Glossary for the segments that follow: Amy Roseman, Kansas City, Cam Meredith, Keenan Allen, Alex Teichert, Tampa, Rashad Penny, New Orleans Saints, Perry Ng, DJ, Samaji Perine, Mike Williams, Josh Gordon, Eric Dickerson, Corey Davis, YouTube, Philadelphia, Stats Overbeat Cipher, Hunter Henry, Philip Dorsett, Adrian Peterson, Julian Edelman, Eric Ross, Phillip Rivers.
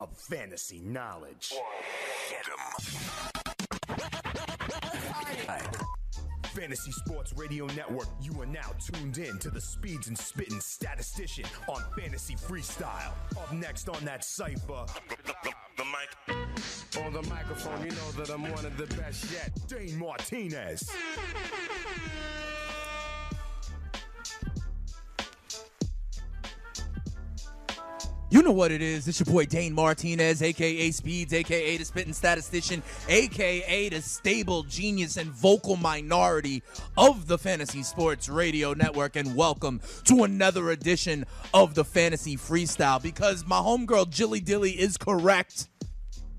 Of fantasy knowledge. Fantasy Sports Radio Network, you are now tuned in to the speeds and spitting statistician on Fantasy Freestyle. Up next on that cipher, the mic. On the microphone, you know that I'm one of the best yet, Dane Martinez. You know what it is. It's your boy Dane Martinez, a.k.a. Speeds, a.k.a. the Spittin' Statistician, a.k.a. the stable genius and vocal minority of the Fantasy Sports Radio Network. And welcome to another edition of the Fantasy Freestyle, because my homegirl Jilly Dilly is correct.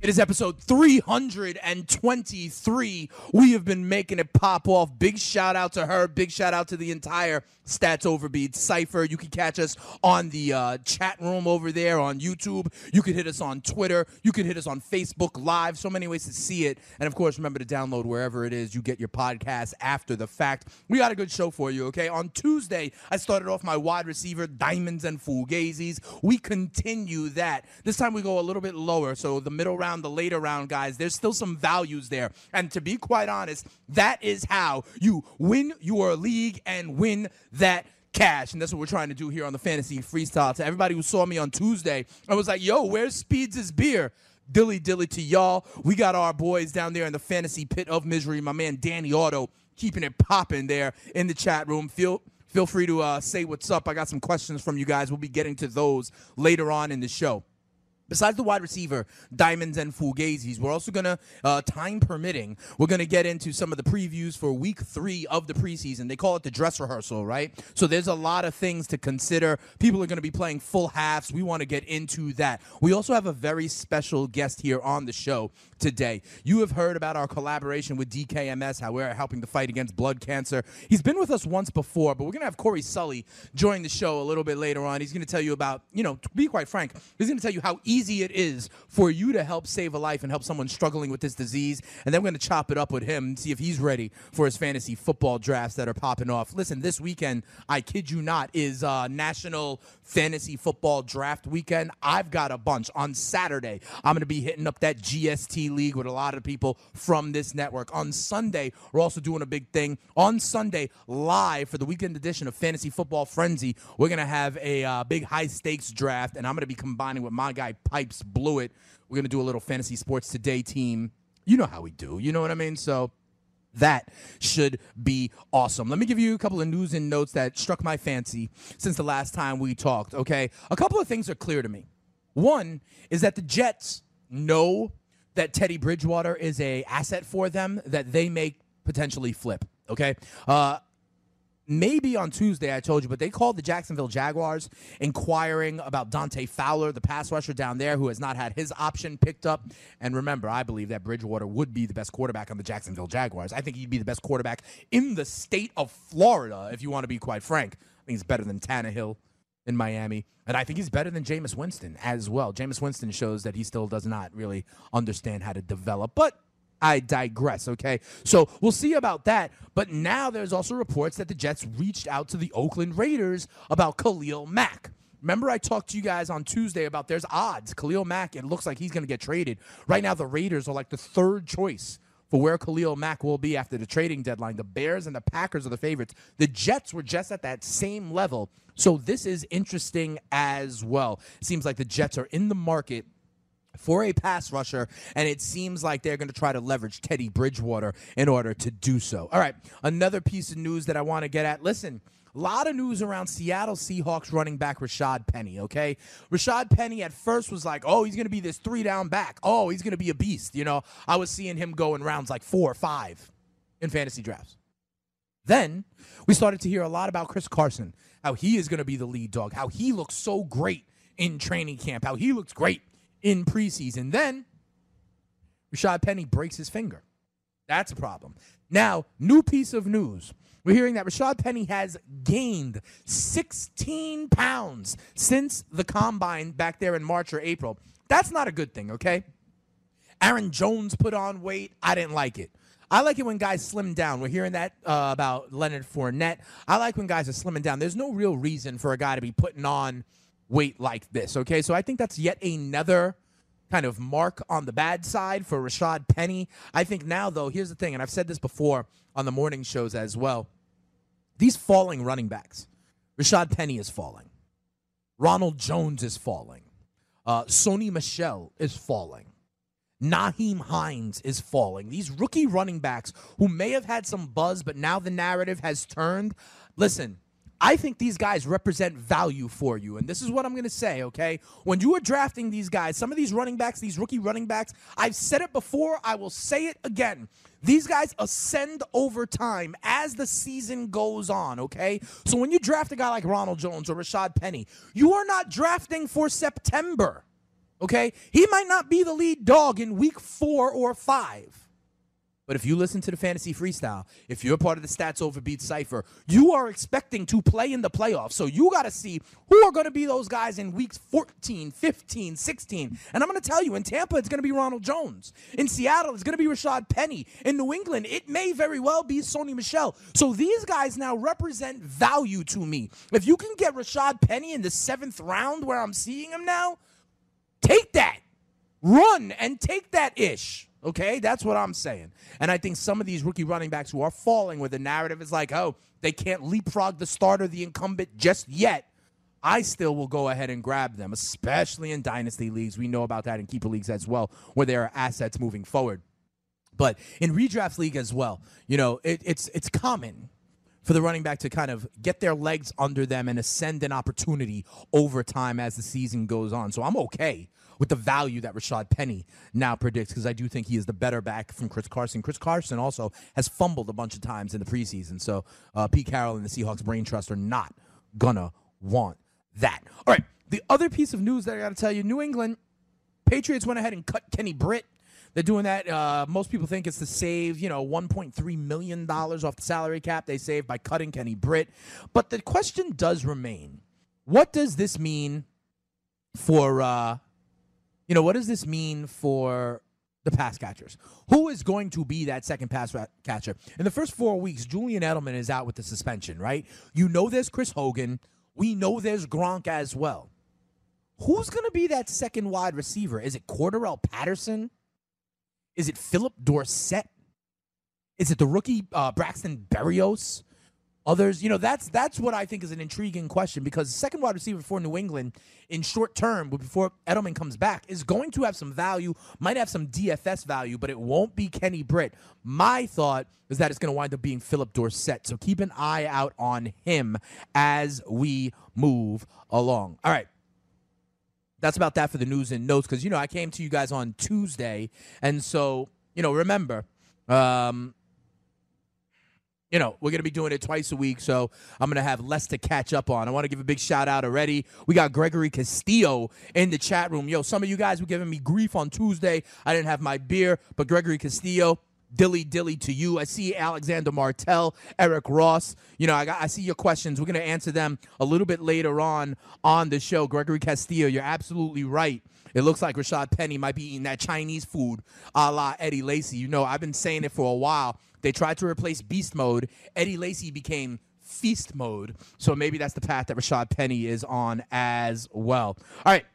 It is episode 323. We have been making it pop off. Big shout out to her. Big shout out to the entire Stats Overbeat Cipher. You can catch us on the chat room over there on YouTube. You can hit us on Twitter. You can hit us on Facebook Live. So many ways to see it. And, of course, remember to download wherever it is you get your podcast after the fact. We got a good show for you, okay? On Tuesday, I started off my wide receiver, Diamonds and Fugazis. We continue that. This time we go a little bit lower, so the middle round, the later round guys, there's still some values there. And to be quite honest, that is how you win your league and win that cash. And that's what we're trying to do here on the Fantasy Freestyle. To everybody who saw me on Tuesday, I was like, yo, where's Speeds' beer? Dilly dilly to y'all. We got our boys down there in the fantasy pit of misery. My man Danny Otto keeping it popping there in the chat room. Feel free to say what's up. I got some questions from you guys. We'll be getting to those later on in the show. Besides the wide receiver, Diamonds and Fugazis, we're also going to, time permitting, we're going to get into some of the previews for week 3 of the preseason. They call it the dress rehearsal, right? So there's a lot of things to consider. People are going to be playing full halves. We want to get into that. We also have a very special guest here on the show today. You have heard about our collaboration with DKMS, how we're helping the fight against blood cancer. He's been with us once before, but we're going to have Corey Sully join the show a little bit later on. He's going to tell you about, you know, to be quite frank, he's going to tell you how easy it is for you to help save a life and help someone struggling with this disease. And then we're going to chop it up with him and see if he's ready for his fantasy football drafts that are popping off. Listen, this weekend, I kid you not, is National Fantasy Football Draft Weekend. I've got a bunch. On Saturday, I'm going to be hitting up that GST League with a lot of people from this network. On Sunday, we're also doing a big thing. On Sunday, live for the weekend edition of Fantasy Football Frenzy, we're going to have a big high-stakes draft, and I'm going to be combining with my guy, Pipes Blewett. We're going to do a little Fantasy Sports Today team. You know how we do. You know what I mean? So that should be awesome. Let me give you a couple of news and notes that struck my fancy since the last time we talked, okay? A couple of things are clear to me. One is that the Jets know that Teddy Bridgewater is an asset for them that they may potentially flip, okay? Maybe on Tuesday, I told you, but they called the Jacksonville Jaguars inquiring about Dante Fowler, the pass rusher down there, who has not had his option picked up. And remember, I believe that Bridgewater would be the best quarterback on the Jacksonville Jaguars. I think he'd be the best quarterback in the state of Florida, if you want to be quite frank. I think he's better than Tannehill in Miami. And I think he's better than Jameis Winston as well. Jameis Winston shows that he still does not really understand how to develop, but I digress, okay? So we'll see about that. But now there's also reports that the Jets reached out to the Oakland Raiders about Khalil Mack. Remember I talked to you guys on Tuesday about there's odds. Khalil Mack, it looks like he's going to get traded. Right now the Raiders are like the third choice for where Khalil Mack will be after the trading deadline. The Bears and the Packers are the favorites. The Jets were just at that same level. So this is interesting as well. It seems like the Jets are in the market for a pass rusher, and it seems like they're going to try to leverage Teddy Bridgewater in order to do so. All right, another piece of news that I want to get at. Listen, a lot of news around Seattle Seahawks running back Rashad Penny, okay? Rashad Penny at first was like, oh, he's going to be this three-down back. Oh, he's going to be a beast, you know? I was seeing him go in rounds like 4 or 5 in fantasy drafts. Then we started to hear a lot about Chris Carson, how he is going to be the lead dog, how he looks so great in training camp, how he looks great in preseason. Then Rashad Penny breaks his finger. That's a problem. Now, new piece of news. We're hearing that Rashad Penny has gained 16 pounds since the combine back there in March or April. That's not a good thing, okay? Aaron Jones put on weight. I didn't like it. I like it when guys slim down. We're hearing that about Leonard Fournette. I like when guys are slimming down. There's no real reason for a guy to be putting on weight like this, okay? So I think that's yet another kind of mark on the bad side for Rashad Penny. I think now, though, here's the thing, and I've said this before on the morning shows as well. These falling running backs, Rashad Penny is falling. Ronald Jones is falling. Sony Michel is falling. Naheem Hines is falling. These rookie running backs who may have had some buzz, but now the narrative has turned. Listen, I think these guys represent value for you, and this is what I'm going to say, okay? When you are drafting these guys, some of these running backs, these rookie running backs, I've said it before, I will say it again. These guys ascend over time as the season goes on, okay? So when you draft a guy like Ronald Jones or Rashad Penny, you are not drafting for September, okay? He might not be the lead dog in week 4 or 5. But if you listen to the Fantasy Freestyle, if you're part of the Stats Overbeat Cipher, you are expecting to play in the playoffs. So you got to see who are going to be those guys in weeks 14, 15, 16. And I'm going to tell you, in Tampa, it's going to be Ronald Jones. In Seattle, it's going to be Rashad Penny. In New England, it may very well be Sony Michel. So these guys now represent value to me. If you can get Rashad Penny in the 7th round where I'm seeing him now, take that. Run and take that-ish. Okay, that's what I'm saying. And I think some of these rookie running backs who are falling where the narrative is like, oh, they can't leapfrog the starter, the incumbent just yet, I still will go ahead and grab them, especially in dynasty leagues. We know about that in keeper leagues as well, where there are assets moving forward. But in redraft league as well, you know, it's common for the running back to kind of get their legs under them and ascend an opportunity over time as the season goes on. So I'm okay with the value that Rashad Penny now predicts, because I do think he is the better back from Chris Carson. Chris Carson also has fumbled a bunch of times in the preseason, so Pete Carroll and the Seahawks Brain Trust are not going to want that. All right, the other piece of news that I got to tell you, New England Patriots went ahead and cut Kenny Britt. They're doing that. Most people think it's to save, you know, $1.3 million off the salary cap they saved by cutting Kenny Britt. But the question does remain, what does this mean for... what does this mean for the pass catchers? Who is going to be that second pass catcher? In the first 4 weeks, Julian Edelman is out with the suspension, right? You know there's Chris Hogan. We know there's Gronk as well. Who's going to be that second wide receiver? Is it Cordarrelle Patterson? Is it Philip Dorsett? Is it the rookie Braxton Berrios? Others, you know, that's what I think is an intriguing question, because second wide receiver for New England in short term, before Edelman comes back, is going to have some value, might have some DFS value, but it won't be Kenny Britt. My thought is that it's going to wind up being Philip Dorsett, so keep an eye out on him as we move along. All right. That's about that for the news and notes, because, you know, I came to you guys on Tuesday, and so, you know, remember, you know, we're going to be doing it twice a week, so I'm going to have less to catch up on. I want to give a big shout-out already. We got Gregory Castillo in the chat room. Yo, some of you guys were giving me grief on Tuesday. I didn't have my beer, but Gregory Castillo, dilly, dilly to you. I see Alexander Martel, Eric Ross. You know, I see your questions. We're going to answer them a little bit later on the show. Gregory Castillo, you're absolutely right. It looks like Rashad Penny might be eating that Chinese food a la Eddie Lacy. You know, I've been saying it for a while. They tried to replace beast mode. Eddie Lacy became feast mode. So maybe that's the path that Rashad Penny is on as well. All right.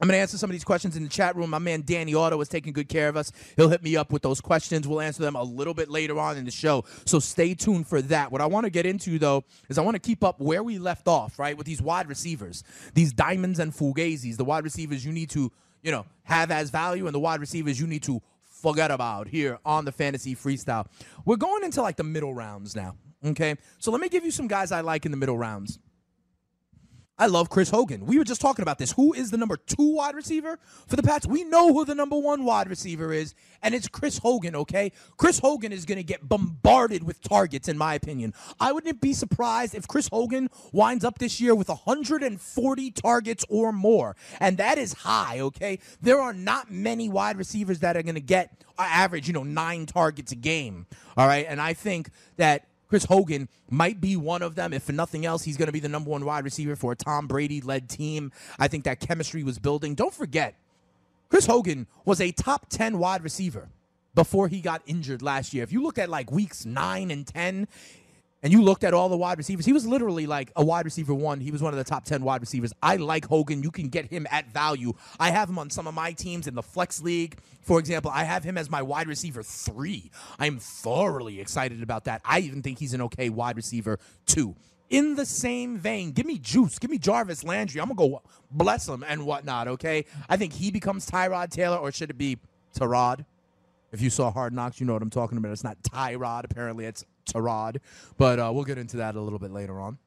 I'm going to answer some of these questions in the chat room. My man Danny Otto is taking good care of us. He'll hit me up with those questions. We'll answer them a little bit later on in the show. So stay tuned for that. What I want to get into, though, is I want to keep up where we left off, right, with these wide receivers, these diamonds and fugazis, the wide receivers you need to, you know, have as value and the wide receivers you need to forget about here on the Fantasy Freestyle. We're going into, like, the middle rounds now, okay? So let me give you some guys I like in the middle rounds. I love Chris Hogan. We were just talking about this. Who is the number 2 wide receiver for the Pats? We know who the number 1 wide receiver is, and it's Chris Hogan, okay? Chris Hogan is going to get bombarded with targets, in my opinion. I wouldn't be surprised if Chris Hogan winds up this year with 140 targets or more, and that is high, okay? There are not many wide receivers that are going to get average, 9 targets a game, all right? And I think that Chris Hogan might be one of them. If for nothing else, he's going to be the number 1 wide receiver for a Tom Brady-led team. I think that chemistry was building. Don't forget, Chris Hogan was a top 10 wide receiver before he got injured last year. If you look at like weeks 9 and 10, and you looked at all the wide receivers, he was literally like a wide receiver 1. He was one of the top 10 wide receivers. I like Hogan. You can get him at value. I have him on some of my teams in the Flex League. For example, I have him as my wide receiver 3. I'm thoroughly excited about that. I even think he's an okay wide receiver 2. In the same vein, give me Juice. Give me Jarvis Landry. I'm going to go bless him and whatnot, okay? I think he becomes Tyrod Taylor, or should it be Tyrod? If you saw Hard Knocks, you know what I'm talking about. It's not Tyrod. Apparently, it's Tyrod, but we'll get into that a little bit later on.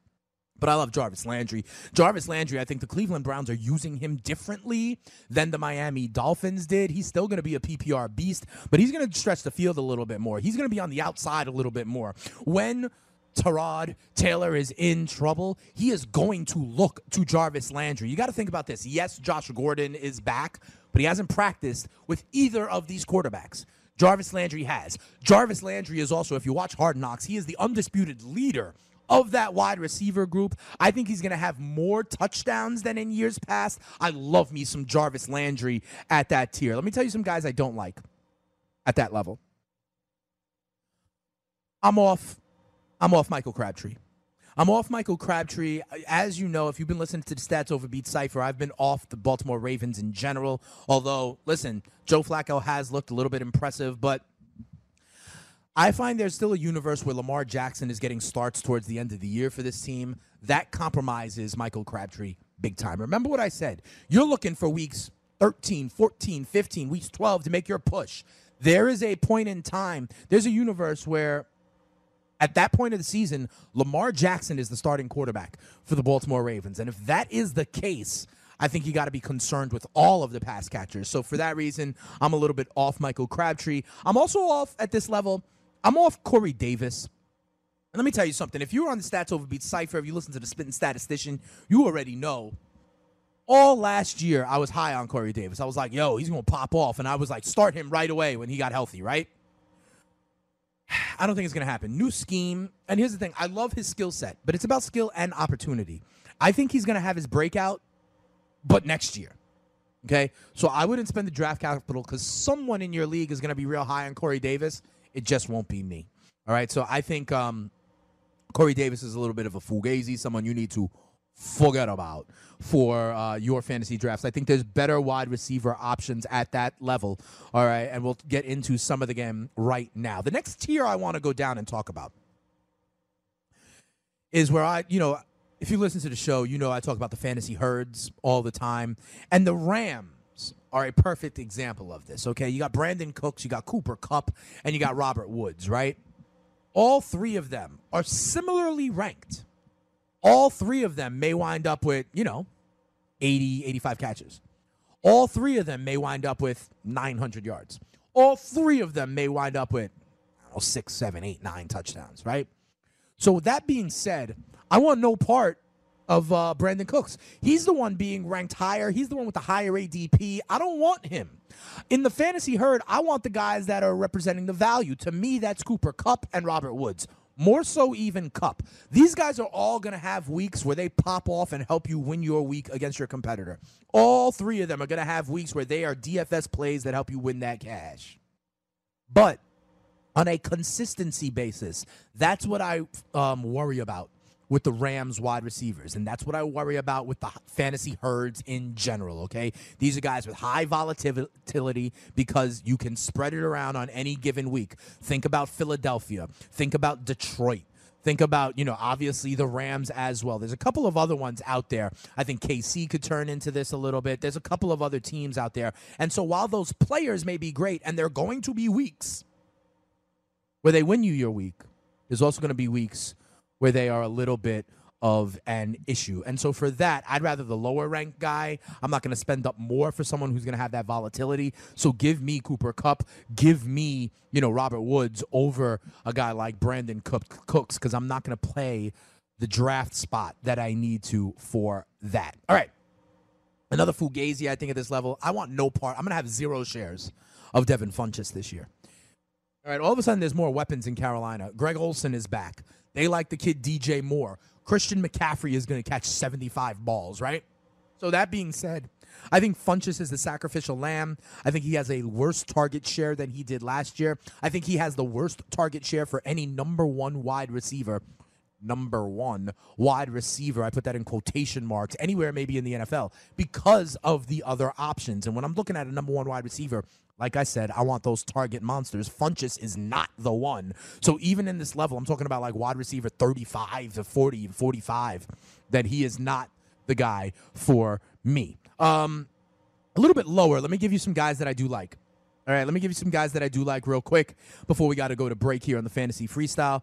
But I love Jarvis Landry. Jarvis Landry, I think the Cleveland Browns are using him differently than the Miami Dolphins did. He's still going to be a PPR beast, but he's going to stretch the field a little bit more. He's going to be on the outside a little bit more. When Tyrod Taylor is in trouble, he is going to look to Jarvis Landry. You got to think about this. Yes, Josh Gordon is back, but he hasn't practiced with either of these quarterbacks. Jarvis Landry has. Jarvis Landry is also, if you watch Hard Knocks, he is the undisputed leader of that wide receiver group. I think he's going to have more touchdowns than in years past. I love me some Jarvis Landry at that tier. Let me tell you some guys I don't like at that level. I'm off Michael Crabtree. I'm off Michael Crabtree. As you know, if you've been listening to the Stats Overbeat Cipher, I've been off the Baltimore Ravens in general. Although, listen, Joe Flacco has looked a little bit impressive, but I find there's still a universe where Lamar Jackson is getting starts towards the end of the year for this team. That compromises Michael Crabtree big time. Remember what I said. You're looking for weeks 13, 14, 15, weeks 12 to make your push. There is a point in time, there's a universe where at that point of the season, Lamar Jackson is the starting quarterback for the Baltimore Ravens. And if that is the case, I think you got to be concerned with all of the pass catchers. So for that reason, I'm a little bit off Michael Crabtree. I'm also off at this level. I'm off Corey Davis. And let me tell you something. If you were on the Stats Overbeat Cipher, if you listen to the Spitting Statistician, you already know. All last year, I was high on Corey Davis. I was like, yo, he's going to pop off. And I was like, start him right away when he got healthy, right? I don't think it's going to happen. New scheme. And here's the thing. I love his skill set, but it's about skill and opportunity. I think he's going to have his breakout, but next year. Okay? So I wouldn't spend the draft capital because someone in your league is going to be real high on Corey Davis. It just won't be me. All right? So I think Corey Davis is a little bit of a fugazi, someone you need to forget about for your fantasy drafts. I think there's better wide receiver options at that level. All right, and we'll get into some of the game right now. The next tier I want to go down and talk about is where I, if you listen to the show, I talk about the fantasy herds all the time. And the Rams are a perfect example of this, okay? You got Brandon Cooks, you got Cooper Kupp, and you got Robert Woods, right? All three of them are similarly ranked. All three of them may wind up with, 80, 85 catches. All three of them may wind up with 900 yards. All three of them may wind up with, 6, 7, 8, 9 touchdowns, right? So with that being said, I want no part of Brandon Cooks. He's the one being ranked higher. He's the one with the higher ADP. I don't want him. In the fantasy herd, I want the guys that are representing the value. To me, that's Cooper Kupp and Robert Woods. More so even Kupp. These guys are all going to have weeks where they pop off and help you win your week against your competitor. All three of them are going to have weeks where they are DFS plays that help you win that cash. But on a consistency basis, that's what I worry about with the Rams wide receivers, and that's what I worry about with the fantasy herds in general, okay? These are guys with high volatility because you can spread it around on any given week. Think about Philadelphia. Think about Detroit. Think about, obviously the Rams as well. There's a couple of other ones out there. I think KC could turn into this a little bit. There's a couple of other teams out there. And so while those players may be great, and there are going to be weeks where they win you your week, there's also going to be weeks where they are a little bit of an issue. And so for that, I'd rather the lower ranked guy. I'm not going to spend up more for someone who's going to have that volatility. So give me Cooper Kupp, give me, you know, Robert Woods over a guy like Brandon Cooks, because I'm not going to play the draft spot that I need to for that. All right. Another Fugazi, I think, at this level. I want no part. I'm going to have zero shares of Devin Funchess this year. All right. All of a sudden, there's more weapons in Carolina. Greg Olsen is back. They like the kid DJ Moore. Christian McCaffrey is going to catch 75 balls, right? So that being said, I think Funchess is the sacrificial lamb. I think he has a worse target share than he did last year. I think he has the worst target share for any number one wide receiver. I put that in quotation marks, anywhere maybe in the NFL, because of the other options. And when I'm looking at a number one wide receiver, like I said, I want those target monsters. Funchess is not the one. So even in this level, I'm talking about like wide receiver 35 to 40, 45, that he is not the guy for me. A little bit lower. Let me give you some guys that I do like. All right, let me give you some guys that I do like real quick before we got to go to break here on the Fantasy Freestyle.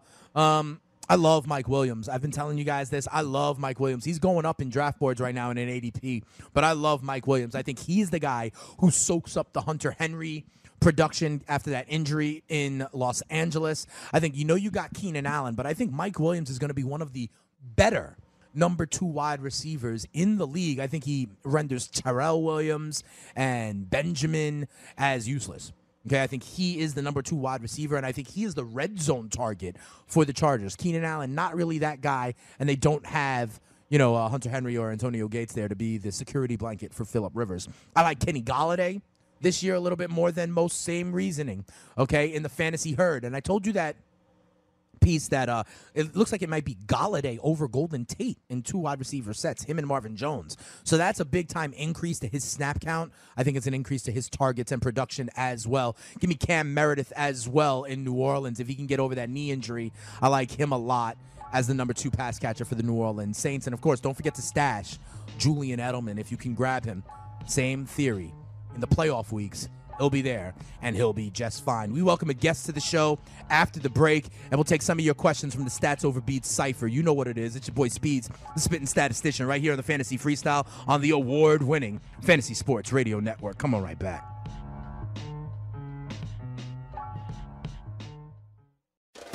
I love Mike Williams. I've been telling you guys this. I love Mike Williams. He's going up in draft boards right now in an ADP, but I love Mike Williams. I think he's the guy who soaks up the Hunter Henry production after that injury in Los Angeles. I think, you know, you got Keenan Allen, but I think Mike Williams is going to be one of the better number two wide receivers in the league. I think he renders Tyrell Williams and Benjamin as useless. Okay, I think he is the number two wide receiver, and I think he is the red zone target for the Chargers. Keenan Allen, not really that guy, and they don't have, you know, Hunter Henry or Antonio Gates there to be the security blanket for Phillip Rivers. I like Kenny Golladay this year a little bit more than most, same reasoning, okay, in the fantasy herd. And I told you that piece that it looks like it might be Golladay over Golden Tate in two wide receiver sets, him and Marvin Jones. So that's a big-time increase to his snap count. I think it's an increase to his targets and production as well. Give me Cam Meredith as well in New Orleans. If he can get over that knee injury, I like him a lot as the number two pass catcher for the New Orleans Saints. And, of course, don't forget to stash Julian Edelman if you can grab him. Same theory. In the playoff weeks, he'll be there, and he'll be just fine. We welcome a guest to the show after the break, and we'll take some of your questions from the Stats Overbeat Cipher. You know what it is. It's your boy Speeds, the spitting statistician, right here on the Fantasy Freestyle on the award-winning Fantasy Sports Radio Network. Come on right back.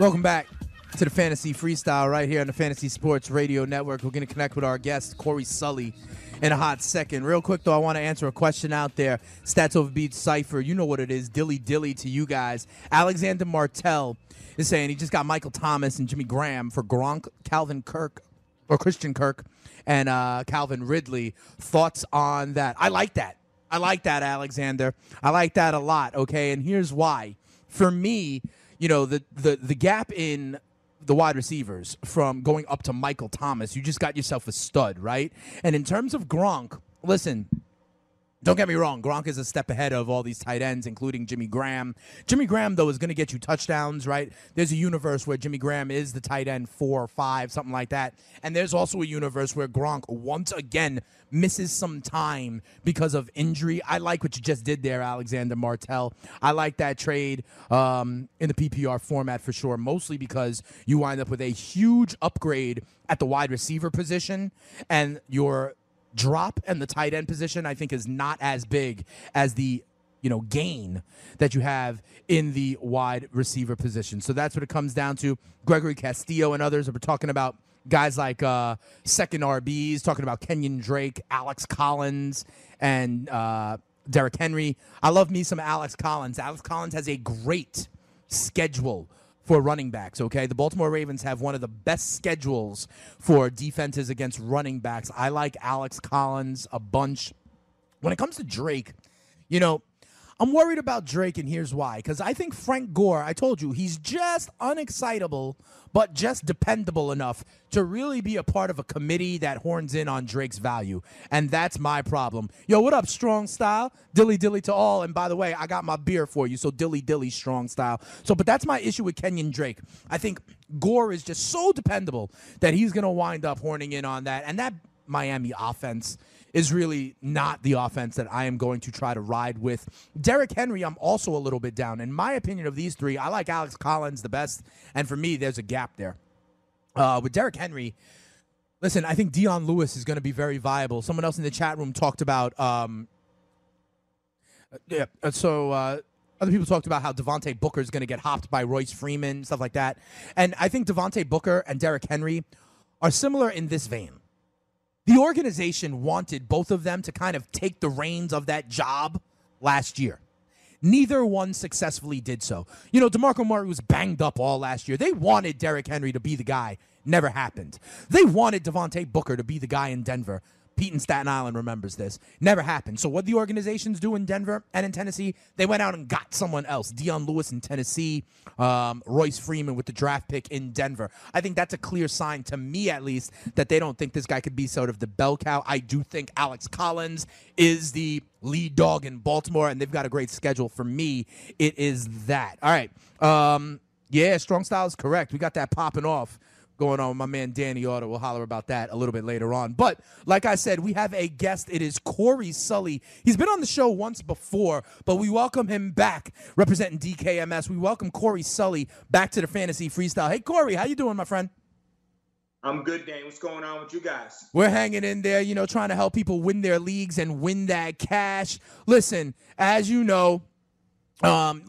Welcome back to the Fantasy Freestyle right here on the Fantasy Sports Radio Network. We're going to connect with our guest, Corey Sully, in a hot second. Real quick, though, I want to answer a question out there. Stats Overbeat Cipher, you know what it is. Dilly Dilly to you guys. Alexander Martel is saying he just got Michael Thomas and Jimmy Graham for Gronk, Calvin Kirk, or Christian Kirk, and Calvin Ridley. Thoughts on that? I like that. I like that, Alexander. I like that a lot, okay? And here's why. For me, you know, the gap in the wide receivers from going up to Michael Thomas, you just got yourself a stud, right? And in terms of Gronk, listen, don't get me wrong. Gronk is a step ahead of all these tight ends, including Jimmy Graham. Jimmy Graham, though, is going to get you touchdowns, right? There's a universe where Jimmy Graham is the tight end 4 or 5, something like that. And there's also a universe where Gronk, once again, misses some time because of injury. I like what you just did there, Alexander Martel. I like that trade in the PPR format for sure, mostly because you wind up with a huge upgrade at the wide receiver position, and your drop and the tight end position, I think, is not as big as the, you know, gain that you have in the wide receiver position. So that's what it comes down to. Gregory Castillo and others are talking about guys like second RBs, talking about Kenyon Drake, Alex Collins, and Derrick Henry. I love me some Alex Collins. Alex Collins has a great schedule for running backs, okay? The Baltimore Ravens have one of the best schedules for defenses against running backs. I like Alex Collins a bunch. When it comes to Drake, you know, I'm worried about Drake, and here's why. Because I think Frank Gore, I told you, he's just unexcitable, but just dependable enough to really be a part of a committee that horns in on Drake's value. And that's my problem. Yo, what up, Strong Style? Dilly Dilly to all. And by the way, I got my beer for you, so Dilly Dilly, Strong Style. So, but that's my issue with Kenyon Drake. I think Gore is just so dependable that he's going to wind up horning in on that. And that Miami offense is really not the offense that I am going to try to ride with. Derrick Henry, I'm also a little bit down. In my opinion of these three, I like Alex Collins the best, and for me, there's a gap there. With Derrick Henry, listen, I think Dion Lewis is going to be very viable. Someone else in the chat room talked about, other people talked about how Devontae Booker is going to get hopped by Royce Freeman, stuff like that. And I think Devontae Booker and Derrick Henry are similar in this vein. The organization wanted both of them to kind of take the reins of that job last year. Neither one successfully did so. You know, DeMarco Murray was banged up all last year. They wanted Derrick Henry to be the guy. Never happened. They wanted Devontae Booker to be the guy in Denver. Pete in Staten Island remembers this. Never happened. So what the organizations do in Denver and in Tennessee, they went out and got someone else. Dion Lewis in Tennessee, Royce Freeman with the draft pick in Denver. I think that's a clear sign, to me at least, that they don't think this guy could be sort of the bell cow. I do think Alex Collins is the lead dog in Baltimore, and they've got a great schedule. For me, it is that. All right. Yeah, Strong Style is correct. We got that popping off going on with my man Danny Otto. We'll holler about that a little bit later on. But like I said, we have a guest. It is Corey Sully. He's been on the show once before, but we welcome him back representing DKMS. We welcome Corey Sully back to the Fantasy Freestyle. Hey, Corey, how you doing, my friend? I'm good, Dane. What's going on with you guys? We're hanging in there, you know, trying to help people win their leagues and win that cash. Listen, as you know,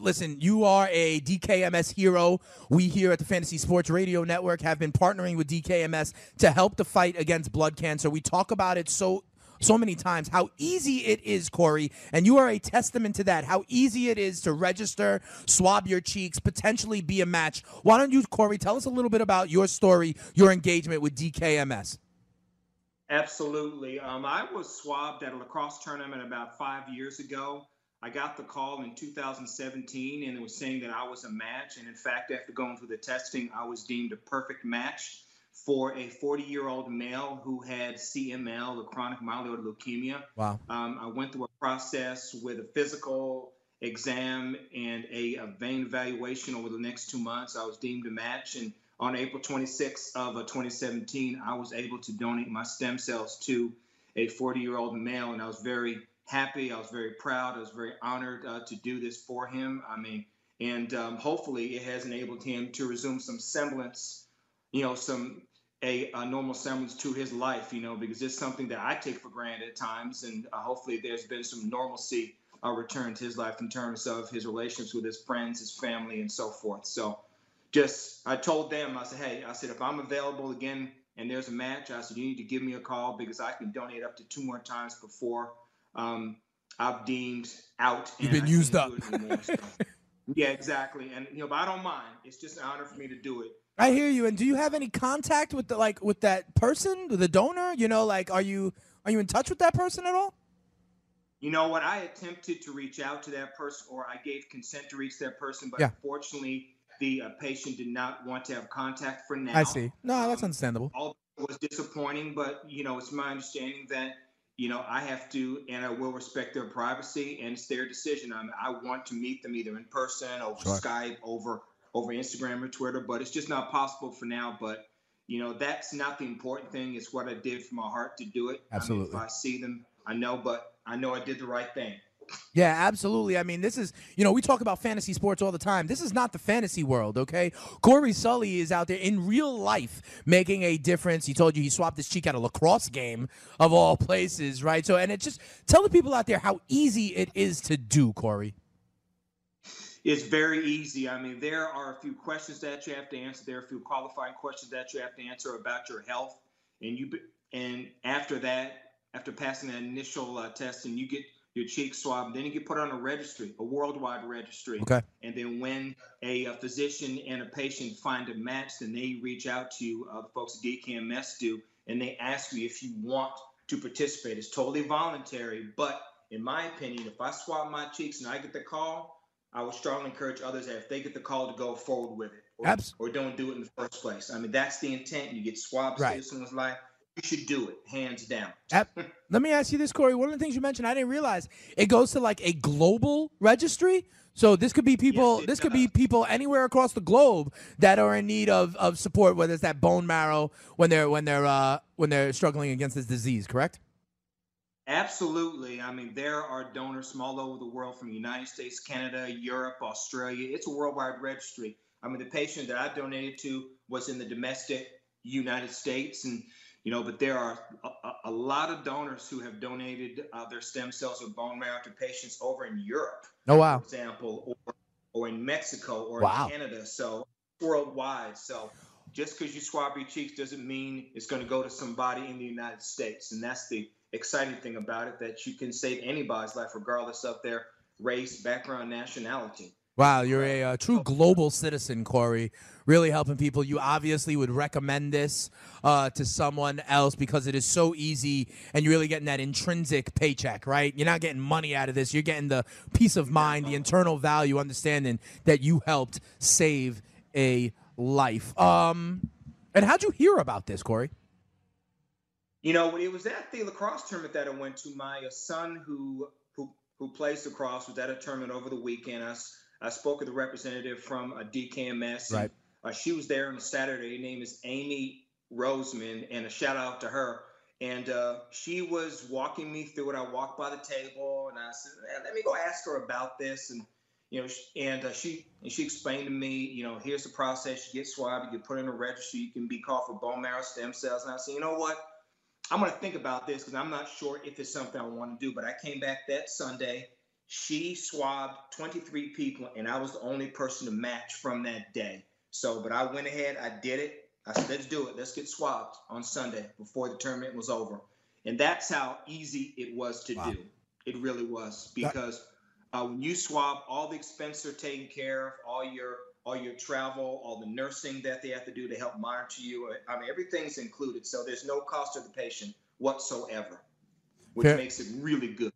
listen, you are a DKMS hero. We here at the Fantasy Sports Radio Network have been partnering with DKMS to help the fight against blood cancer. We talk about it so many times, how easy it is, Corey, and you are a testament to that, how easy it is to register, swab your cheeks, potentially be a match. Why don't you, Corey, tell us a little bit about your story, your engagement with DKMS? Absolutely. I was swabbed at a lacrosse tournament about 5 years ago. I got the call in 2017, and it was saying that I was a match. And in fact, after going through the testing, I was deemed a perfect match for a 40-year-old male who had CML, the chronic myeloid leukemia. Wow. I went through a process with a physical exam and a vein evaluation over the next 2 months. I was deemed a match. And on April 26th of 2017, I was able to donate my stem cells to a 40-year-old male, and I was very happy. I was very proud. I was very honored to do this for him. I mean, and hopefully it has enabled him to resume some semblance, you know, a normal semblance to his life, you know, because it's something that I take for granted at times. And hopefully there's been some normalcy returned to his life in terms of his relationships with his friends, his family, and so forth. So just, I told them, I said, hey, I said, if I'm available again and there's a match, I said, you need to give me a call because I can donate up to 2 more times before I've deemed out. You've been used up. Yeah, exactly. And, you know, but I don't mind. It's just an honor for me to do it. I hear you. And do you have any contact with the, like, with that person, the donor? You know, like, are you in touch with that person at all? You know what? I attempted to reach out to that person, or I gave consent to reach that person, but unfortunately the patient did not want to have contact for now. I see. No, that's understandable. All was disappointing, but, you know, it's my understanding that, you know, I have to, and I will respect their privacy, and it's their decision. I mean, I want to meet them either in person, over Skype, over Instagram or Twitter, but it's just not possible for now. But, you know, that's not the important thing. It's what I did from my heart to do it. Absolutely. I mean, if I see them, I know, but I know I did the right thing. Yeah, absolutely. I mean, this is, you know, we talk about fantasy sports all the time. This is not the fantasy world, okay? Corey Sully is out there in real life making a difference. He told you he swapped his cheek at a lacrosse game of all places, right? So, and it's just, tell the people out there how easy it is to do, Corey. It's very easy. I mean, there are a few questions that you have to answer. There are a few qualifying questions that you have to answer about your health. And after that, after passing that initial testing, you get your cheek swab, then you get put on a registry, a worldwide registry. Okay. And then when a physician and a patient find a match, then they reach out to you, the folks at DKMS do, and they ask you if you want to participate. It's totally voluntary, but in my opinion, if I swab my cheeks and I get the call, I would strongly encourage others that if they get the call to go forward with it or don't do it in the first place. I mean, that's the intent. You get swabbed, right, someone's life. You should do it, hands down. Let me ask you this, Corey. One of the things you mentioned, I didn't realize, it goes to like a global registry. So this could be people. Yes, this could be people anywhere across the globe that are in need of support, whether it's that bone marrow when they're struggling against this disease. Correct? Absolutely. I mean, there are donors from all over the world, from the United States, Canada, Europe, Australia. It's a worldwide registry. I mean, the patient that I donated to was in the domestic United States, and you know, but there are a lot of donors who have donated their stem cells or bone marrow to patients over in Europe, for example, or in Mexico or in Canada, so worldwide. So just because you swab your cheeks doesn't mean it's going to go to somebody in the United States, and that's the exciting thing about it, that you can save anybody's life regardless of their race, background, nationality. Wow, you're a true global citizen, Corey, really helping people. You obviously would recommend this to someone else because it is so easy, and you're really getting that intrinsic paycheck, right? You're not getting money out of this. You're getting the peace of mind, the internal value, understanding that you helped save a life. And how'd you hear about this, Corey? You know, it was at the lacrosse tournament that I went to. My son who plays lacrosse was at a tournament over the weekend. I spoke with a representative from a DKMS. Right. She was there on a Saturday. Her name is Amy Roseman, and a shout out to her. And she was walking me through it. I walked by the table, and I said, "Let me go ask her about this." And you know, she explained to me, you know, here's the process: you get swabbed, you get put in a registry, you can be called for bone marrow, stem cells. And I said, "You know what? I'm going to think about this because I'm not sure if it's something I want to do." But I came back that Sunday. She swabbed 23 people, and I was the only person to match from that day. So, but I went ahead, I did it. I said, let's do it. Let's get swabbed on Sunday before the tournament was over. And that's how easy it was to do. It really was, because when you swab, all the expenses are taken care of, all your travel, all the nursing that they have to do to help monitor you. I mean, everything's included. So there's no cost to the patient whatsoever, which makes it really good.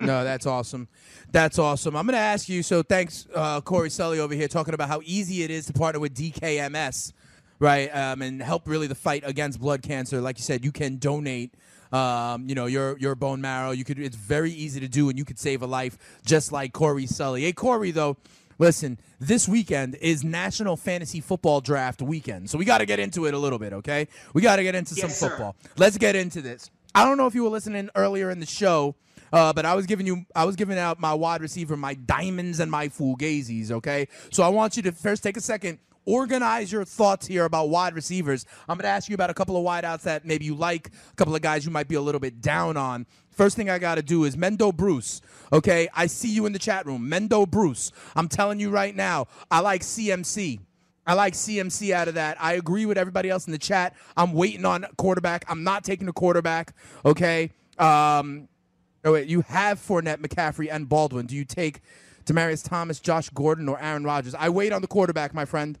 No, that's awesome. That's awesome. I'm going to ask you, so thanks, Corey Sully over here, talking about how easy it is to partner with DKMS, right, and help really the fight against blood cancer. Like you said, you can donate, you know, your bone marrow. You could. It's very easy to do, and you could save a life just like Corey Sully. Hey, Corey, though, listen, this weekend is National Fantasy Football Draft weekend, so we got to get into it a little bit, okay? We got to get into some football. Let's get into this. I don't know if you were listening earlier in the show, but I was giving out my wide receiver, my diamonds and my fugazis, okay? So I want you to first take a second, organize your thoughts here about wide receivers. I'm going to ask you about a couple of wideouts that maybe you like, a couple of guys you might be a little bit down on. First thing I got to do is Mendo Bruce, okay? I see you in the chat room. Mendo Bruce, I'm telling you right now, I like CMC. I like CMC out of that. I agree with everybody else in the chat. I'm waiting on quarterback. I'm not taking the quarterback, okay? Oh, wait, you have Fournette, McCaffrey, and Baldwin. Do you take Demaryius Thomas, Josh Gordon, or Aaron Rodgers? I wait on the quarterback, my friend.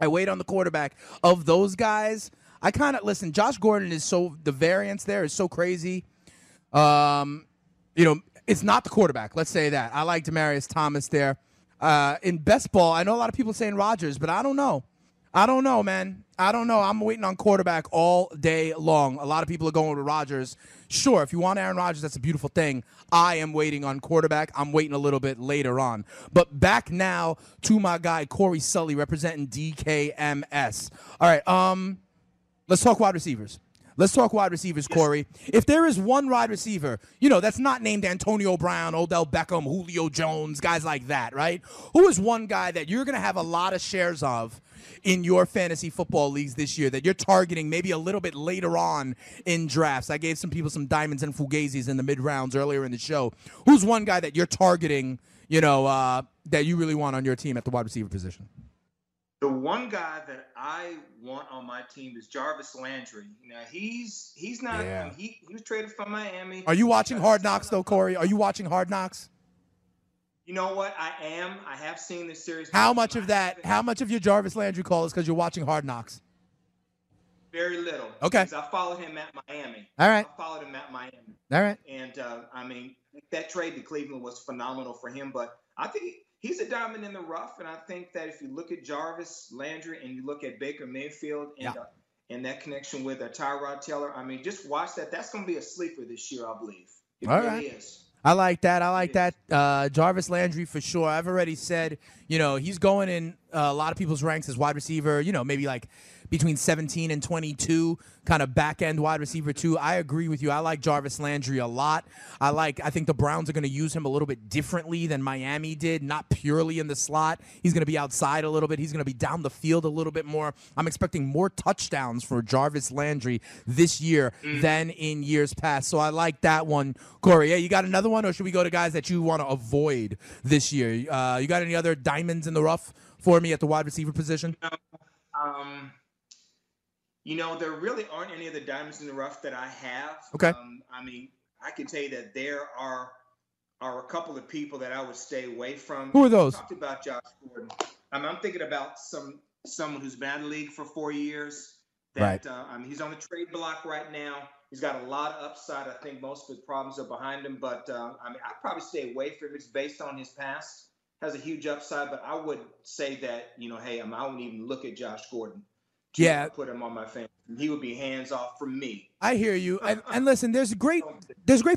I wait on the quarterback. Of those guys, I kind of, listen, Josh Gordon is so, the variance there is so crazy. You know, it's not the quarterback. Let's say that. I like Demaryius Thomas there. In best ball, I know a lot of people saying Rodgers, but I don't know. I don't know, man. I don't know. I'm waiting on quarterback all day long. A lot of people are going with Rodgers. Sure, if you want Aaron Rodgers, that's a beautiful thing. I am waiting on quarterback. I'm waiting a little bit later on. But back now to my guy, Corey Sully, representing DKMS. All right, let's talk wide receivers. Let's talk wide receivers, Corey. If there is one wide receiver, you know, that's not named Antonio Brown, Odell Beckham, Julio Jones, guys like that, right? Who is one guy that you're going to have a lot of shares of in your fantasy football leagues this year that you're targeting maybe a little bit later on in drafts? I gave some people some diamonds and fugazis in the mid-rounds earlier in the show. Who's one guy that you're targeting, you know, that you really want on your team at the wide receiver position? The one guy that I want on my team is Jarvis Landry. Now, he's not he was traded from Miami. Are you watching Hard Knocks, though, Corey? Are you watching Hard Knocks? You know what? I am. I have seen this series. How much of your Jarvis Landry call is because you're watching Hard Knocks? Very little. Okay. Because I followed him at Miami. All right. All right. And, I mean, that trade to Cleveland was phenomenal for him. But I think he's a diamond in the rough. And I think that if you look at Jarvis Landry and you look at Baker Mayfield and that connection with Tyrod Taylor, I mean, just watch that. That's going to be a sleeper this year, I believe. All right. It is. I like that. I like that. Jarvis Landry for sure. I've already said, you know, he's going in a lot of people's ranks as wide receiver, you know, maybe like between 17 and 22, kind of back-end wide receiver too. I agree with you. I like Jarvis Landry a lot. I think the Browns are going to use him a little bit differently than Miami did, not purely in the slot. He's going to be outside a little bit. He's going to be down the field a little bit more. I'm expecting more touchdowns for Jarvis Landry this year than in years past. So I like that one, Corey. Yeah, you got another one, or should we go to guys that you want to avoid this year? You got any other diamonds in the rough for me at the wide receiver position? You know, there really aren't any of the diamonds in the rough that I have. Okay. I mean, I can tell you that there are a couple of people that I would stay away from. Who are those? I talked about Josh Gordon. I'm thinking about someone who's been out of the league for 4 years. That, right. I mean, he's on the trade block right now. He's got a lot of upside. I think most of his problems are behind him. But, I mean, I'd probably stay away from him. It's based on his past. Has a huge upside. But I would say that, you know, hey, I wouldn't even look at Josh Gordon. Yeah, put him on my fantasy. He would be hands off from me. I hear you, and listen, there's great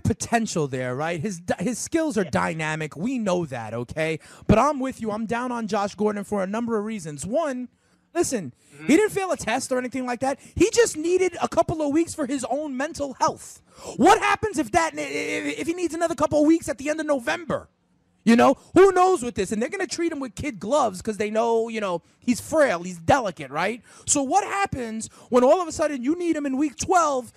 potential there, right? His skills are dynamic. We know that, okay? But I'm with you. I'm down on Josh Gordon for a number of reasons. One, listen, he didn't fail a test or anything like that. He just needed a couple of weeks for his own mental health. What happens if he needs another couple of weeks at the end of November? You know, who knows with this? And they're going to treat him with kid gloves because they know, you know, he's frail, he's delicate, right? So what happens when all of a sudden you need him in week 12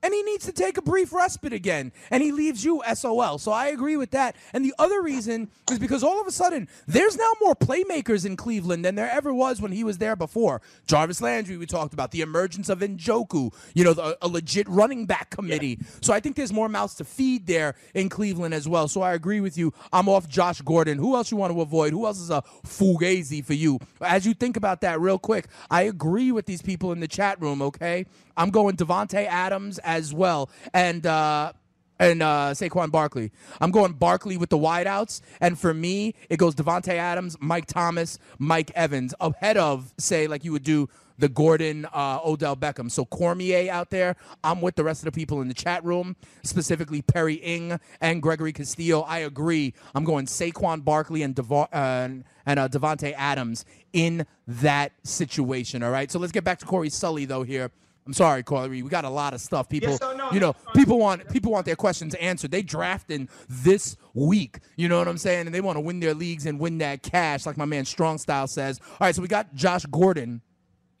and he needs to take a brief respite again and he leaves you SOL? So I agree with that. And the other reason is because all of a sudden there's now more playmakers in Cleveland than there ever was when he was there before. Jarvis Landry, we talked about, the emergence of Njoku, you know, a legit running back committee. Yeah. So I think there's more mouths to feed there in Cleveland as well. So I agree with you. I'm off Josh Gordon. Who else you want to avoid? Who else is a fugazi for you? As you think about that real quick, I agree with these people in the chat room, okay? I'm going Devontae Adams as well, and Saquon Barkley. I'm going Barkley with the wideouts, and for me, it goes Devontae Adams, Mike Thomas, Mike Evans, ahead of, say, like you would do the Gordon, Odell Beckham. So Cormier out there, I'm with the rest of the people in the chat room, specifically Perry Ng and Gregory Castillo. I agree. I'm going Saquon Barkley and Devontae Adams in that situation, all right? So let's get back to Corey Sully, though, here. I'm sorry, Corey. We got a lot of stuff. People, yes, no, you know, people want their questions answered. They drafting this week. You know what I'm saying? And they want to win their leagues and win that cash, like my man Strong Style says. All right, so we got Josh Gordon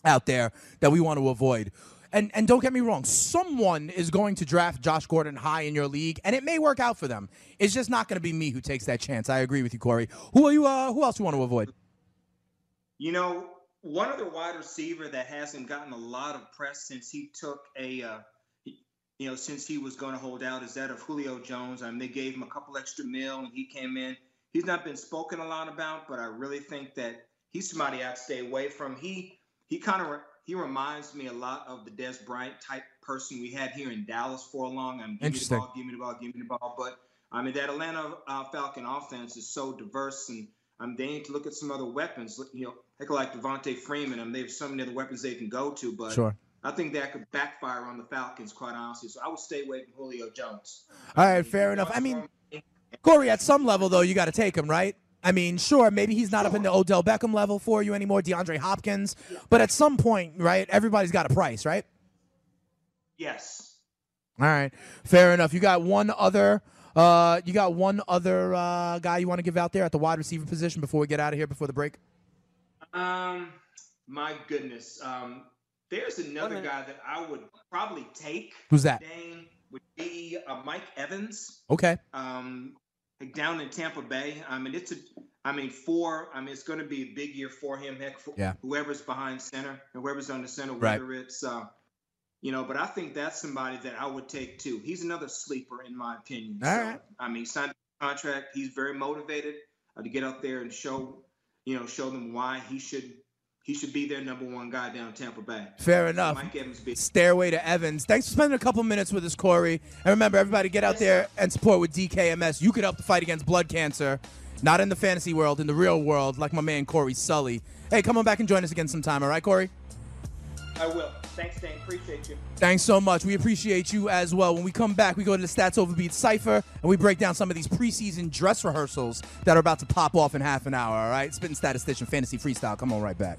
out there that we want to avoid. And don't get me wrong, someone is going to draft Josh Gordon high in your league, and it may work out for them. It's just not going to be me who takes that chance. I agree with you, Corey. Who else you want to avoid? You know, one other wide receiver that hasn't gotten a lot of press since he took since he was going to hold out is that of Julio Jones. I mean, they gave him a couple extra mil and he came in. He's not been spoken a lot about, but I really think that he's somebody I'd stay away from. He reminds me a lot of the Dez Bryant type person we had here in Dallas for a long time. Interesting. Give me the ball. But I mean, that Atlanta Falcon offense is so diverse, and they need to look at some other weapons. You know, like Devontae Freeman. I mean, they have so many other weapons they can go to, but sure. I think that could backfire on the Falcons, quite honestly. So I would stay away from Julio Jones. All right, fair enough. I mean, Corey, at some level, though, you got to take him, right? I mean, sure, maybe he's not up in the Odell Beckham level for you anymore, DeAndre Hopkins, but at some point, right, everybody's got a price, right? Yes. All right, fair enough. You got one other... guy you want to give out there at the wide receiver position before we get out of here, before the break? My goodness. There's another guy that I would probably take. Who's that? Dane would be Mike Evans. Okay. Down in Tampa Bay. I mean, it's going to be a big year for him. Heck, whoever's behind center and whoever's on the center, whether it's, you know, but I think that's somebody that I would take, too. He's another sleeper, in my opinion. All right. I mean, he signed a contract. He's very motivated to get out there and show them why he should He should be their number one guy down Tampa Bay. Fair enough. Mike Evans be Stairway to Evans. Thanks for spending a couple minutes with us, Corey. And remember, everybody get out there and support with DKMS. You could help the fight against blood cancer. Not in the fantasy world, in the real world, like my man Corey Sully. Hey, come on back and join us again sometime, all right, Corey? I will. Thanks, Dane. Appreciate you. Thanks so much. We appreciate you as well. When we come back, we go to the Stats Overbeat Cipher, and we break down some of these preseason dress rehearsals that are about to pop off in half an hour, all right? Spitting Statistician, Fantasy Freestyle. Come on right back.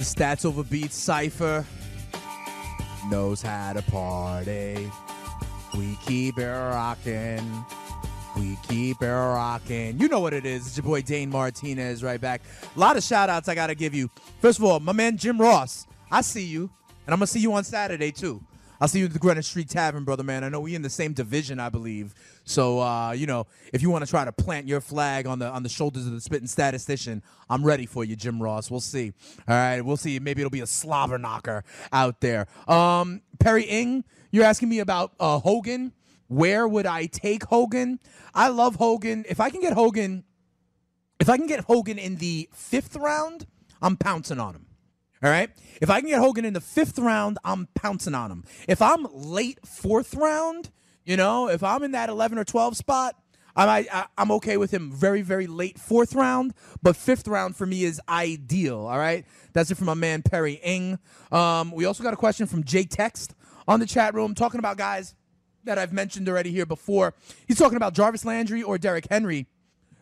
Stats Overbeat Cipher knows how to party. We keep it rocking. We keep it rocking. You know what it is. It's your boy Dane Martinez right back. A lot of shout-outs I got to give you. First of all, my man Jim Ross, I see you, and I'm going to see you on Saturday, too. I'll see you at the Greenwich Street Tavern, brother, man. I know we in the same division, I believe. So, you know, if you want to try to plant your flag on the shoulders of the spitting statistician, I'm ready for you, Jim Ross. We'll see. All right, we'll see. Maybe it'll be a slobber knocker out there. Perry Ng, you're asking me about Hogan. Where would I take Hogan? I love Hogan. If I can get Hogan in the 5th round, I'm pouncing on him. All right? If I can get Hogan in the 5th round, I'm pouncing on him. If I'm late 4th round, you know, if I'm in that 11 or 12 spot, I'm okay with him very, very late 4th round, but 5th round for me is ideal, all right? That's it from my man Perry Ng. We also got a question from Jay Text on the chat room talking about guys that I've mentioned already here before. He's talking about Jarvis Landry or Derrick Henry.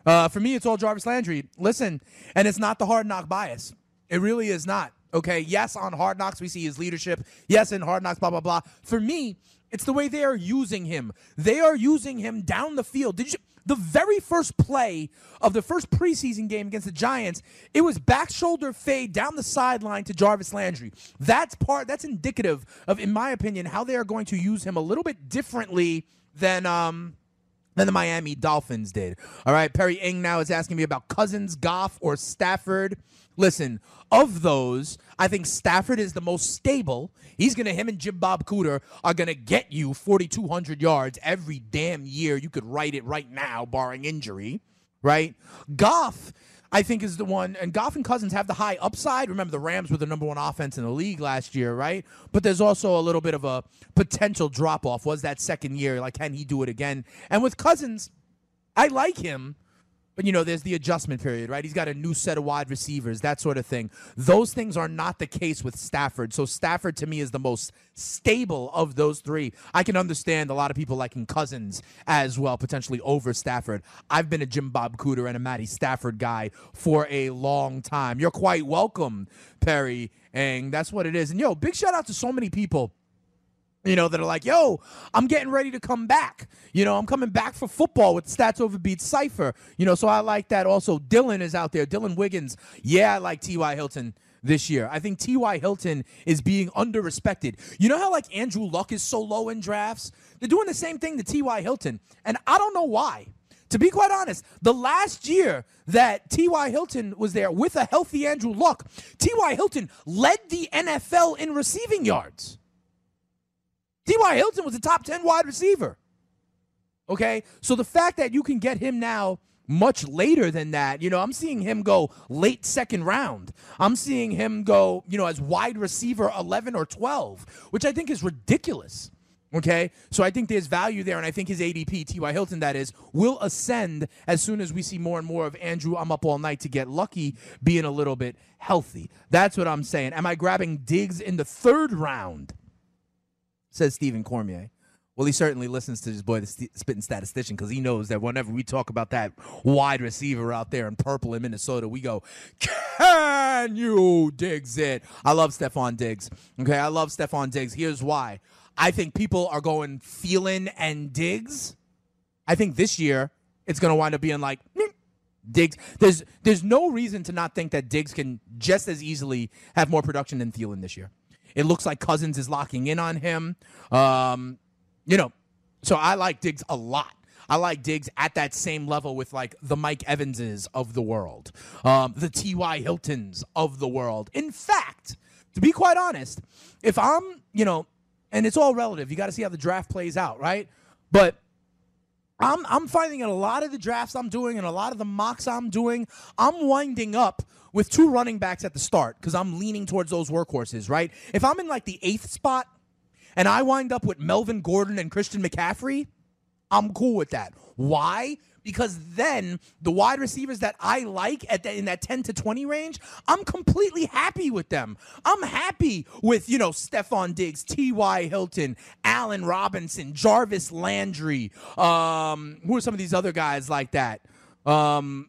For me, it's all Jarvis Landry. Listen, and it's not the hard knock bias. It really is not. Okay, yes, on Hard Knocks, we see his leadership. Yes, in Hard Knocks, blah, blah, blah. For me, it's the way they are using him. They are using him down the field. The very first play of the first preseason game against the Giants, it was back shoulder fade down the sideline to Jarvis Landry. That's indicative of, in my opinion, how they are going to use him a little bit differently than the Miami Dolphins did. All right, Perry Ng now is asking me about Cousins, Goff, or Stafford. Listen, of those, I think Stafford is the most stable. Him and Jim Bob Cooter are going to get you 4,200 yards every damn year. You could write it right now, barring injury, right? Goff, I think, is the one, and Goff and Cousins have the high upside. Remember, the Rams were the number one offense in the league last year, right? But there's also a little bit of a potential drop-off. Was that second year? Like, can he do it again? And with Cousins, I like him. But, you know, there's the adjustment period, right? He's got a new set of wide receivers, that sort of thing. Those things are not the case with Stafford. So Stafford, to me, is the most stable of those three. I can understand a lot of people liking Cousins as well, potentially over Stafford. I've been a Jim Bob Cooter and a Matty Stafford guy for a long time. You're quite welcome, Perry, and that's what it is. And, yo, big shout-out to so many people. You know, that are like, yo, I'm getting ready to come back. You know, I'm coming back for football with Stats Overbeat Cipher. You know, so I like that also. Dylan is out there. Dylan Wiggins. Yeah, I like T.Y. Hilton this year. I think T.Y. Hilton is being under-respected. You know how, like, Andrew Luck is so low in drafts? They're doing the same thing to T.Y. Hilton, and I don't know why. To be quite honest, the last year that T.Y. Hilton was there with a healthy Andrew Luck, T.Y. Hilton led the NFL in receiving yards. T.Y. Hilton was a top 10 wide receiver, okay? So the fact that you can get him now much later than that, you know, I'm seeing him go late second round. I'm seeing him go, you know, as wide receiver 11 or 12, which I think is ridiculous, okay? So I think there's value there, and I think his ADP, T.Y. Hilton, that is, will ascend as soon as we see more and more of Andrew, I'm up all night to get lucky, being a little bit healthy. That's what I'm saying. Am I grabbing Diggs in the 3rd round? Says Stephen Cormier. Well, he certainly listens to his boy, the spitting statistician, because he knows that whenever we talk about that wide receiver out there in purple in Minnesota, we go, Daniel Diggs it. I love Stephon Diggs. Okay, I love Stephon Diggs. Here's why. I think people are going Thielen and Diggs. I think this year it's going to wind up being like Diggs. There's no reason to not think that Diggs can just as easily have more production than Thielen this year. It looks like Cousins is locking in on him. So I like Diggs a lot. I like Diggs at that same level with, like, the Mike Evanses of the world, the T.Y. Hiltons of the world. In fact, to be quite honest, if I'm, and it's all relative. You got to see how the draft plays out, right? But I'm finding in a lot of the drafts I'm doing and a lot of the mocks I'm doing, I'm winding up with two running backs at the start because I'm leaning towards those workhorses, right? If I'm in, like, the 8th spot and I wind up with Melvin Gordon and Christian McCaffrey, I'm cool with that. Why? Because then the wide receivers that I like in that 10 to 20 range, I'm completely happy with them. I'm happy with, Stephon Diggs, T.Y. Hilton, Allen Robinson, Jarvis Landry. Who are some of these other guys like that? Both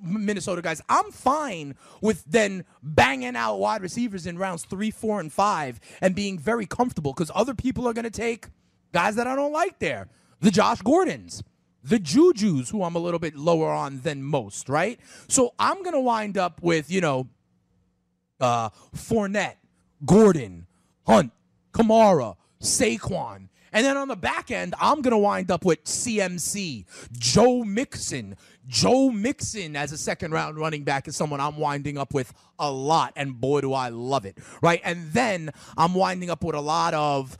Minnesota guys. I'm fine with then banging out wide receivers in rounds 3, 4, and 5 and being very comfortable because other people are going to take guys that I don't like there. The Josh Gordons. The Juju's, who I'm a little bit lower on than most, right? So I'm going to wind up with, Fournette, Gordon, Hunt, Kamara, Saquon. And then on the back end, I'm going to wind up with CMC, Joe Mixon. Joe Mixon as a second-round running back is someone I'm winding up with a lot, and boy, do I love it, right? And then I'm winding up with a lot of